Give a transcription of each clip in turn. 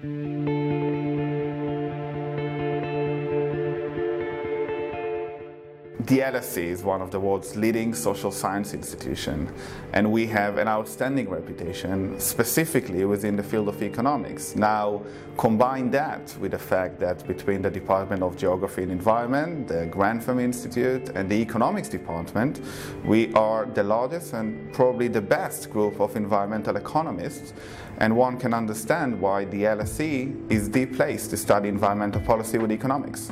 The LSE is one of the world's leading social science institutions, and we have an outstanding reputation, specifically within the field of economics. Now, combine that with the fact that between the Department of Geography and Environment, the Grantham Institute, and the Economics Department, we are the largest and probably the best group of environmental economists, and one can understand why the LSE is the place to study environmental policy with economics.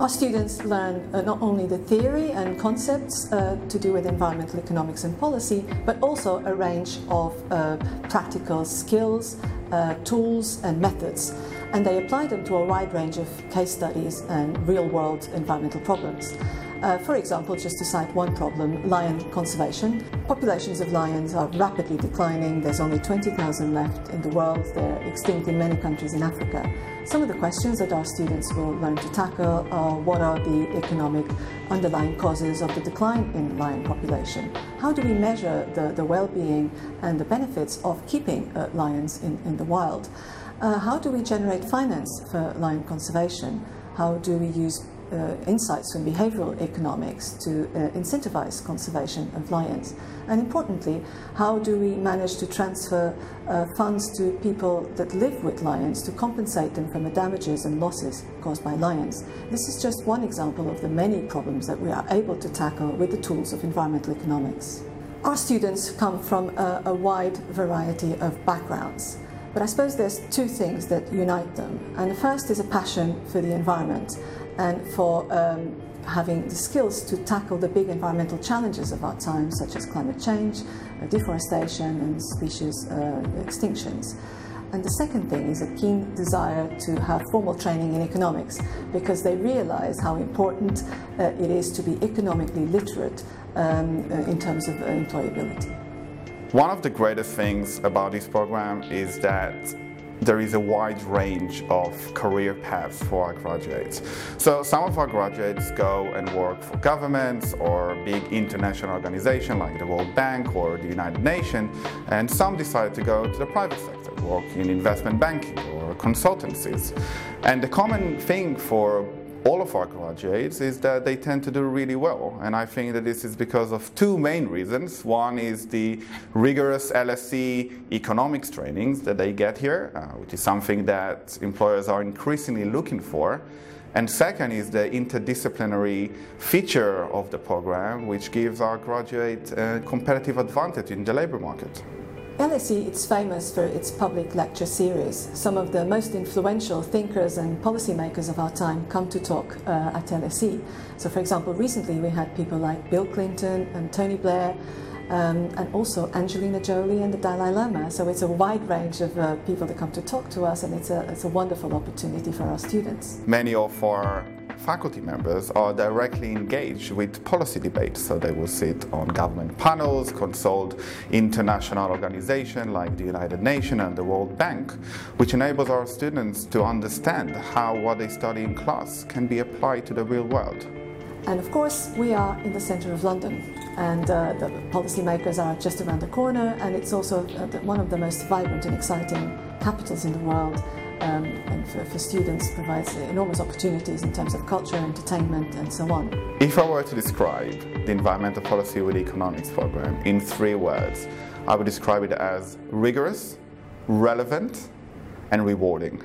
Our students learn not only the theory and concepts to do with environmental economics and policy, but also a range of practical skills, tools and methods. And they apply them to a wide range of case studies and real-world environmental problems. For example, just to cite one problem, lion conservation. Populations of lions are rapidly declining. There's only 20,000 left in the world. They're extinct in many countries in Africa. Some of the questions that our students will learn to tackle are what are the economic underlying causes of the decline in lion population? How do we measure the well-being and the benefits of keeping lions in the wild? How do we generate finance for lion conservation? How do we use insights from behavioural economics to incentivize conservation of lions? And importantly, how do we manage to transfer funds to people that live with lions to compensate them for the damages and losses caused by lions? This is just one example of the many problems that we are able to tackle with the tools of environmental economics. Our students come from a wide variety of backgrounds. But I suppose there's two things that unite them. And the first is a passion for the environment and for having the skills to tackle the big environmental challenges of our time, such as climate change, deforestation, and species extinctions. And the second thing is a keen desire to have formal training in economics, because they realize how important it is to be economically literate in terms of employability. One of the greatest things about this program is that there is a wide range of career paths for our graduates. So some of our graduates go and work for governments or big international organizations like the World Bank or the United Nations, and some decide to go to the private sector, work in investment banking or consultancies. And the common thing for all of our graduates is that they tend to do really well, and I think that this is because of two main reasons. One is the rigorous LSE economics trainings that they get here, which is something that employers are increasingly looking for. And second is the interdisciplinary feature of the program, which gives our graduates a competitive advantage in the labor market. LSE is famous for its public lecture series. Some of the most influential thinkers and policymakers of our time come to talk at LSE. So, for example, recently we had people like Bill Clinton and Tony Blair, and also Angelina Jolie and the Dalai Lama. So it's a wide range of people that come to talk to us, and it's a wonderful opportunity for our students. Many of our faculty members are directly engaged with policy debates, so they will sit on government panels, consult international organizations like the United Nations and the World Bank, which enables our students to understand how what they study in class can be applied to the real world. And of course, we are in the centre of London, and the policymakers are just around the corner, and it's also one of the most vibrant and exciting capitals in the world. And for students provides enormous opportunities in terms of culture, entertainment and so on. If I were to describe the environmental policy with economics program in three words, I would describe it as rigorous, relevant and rewarding.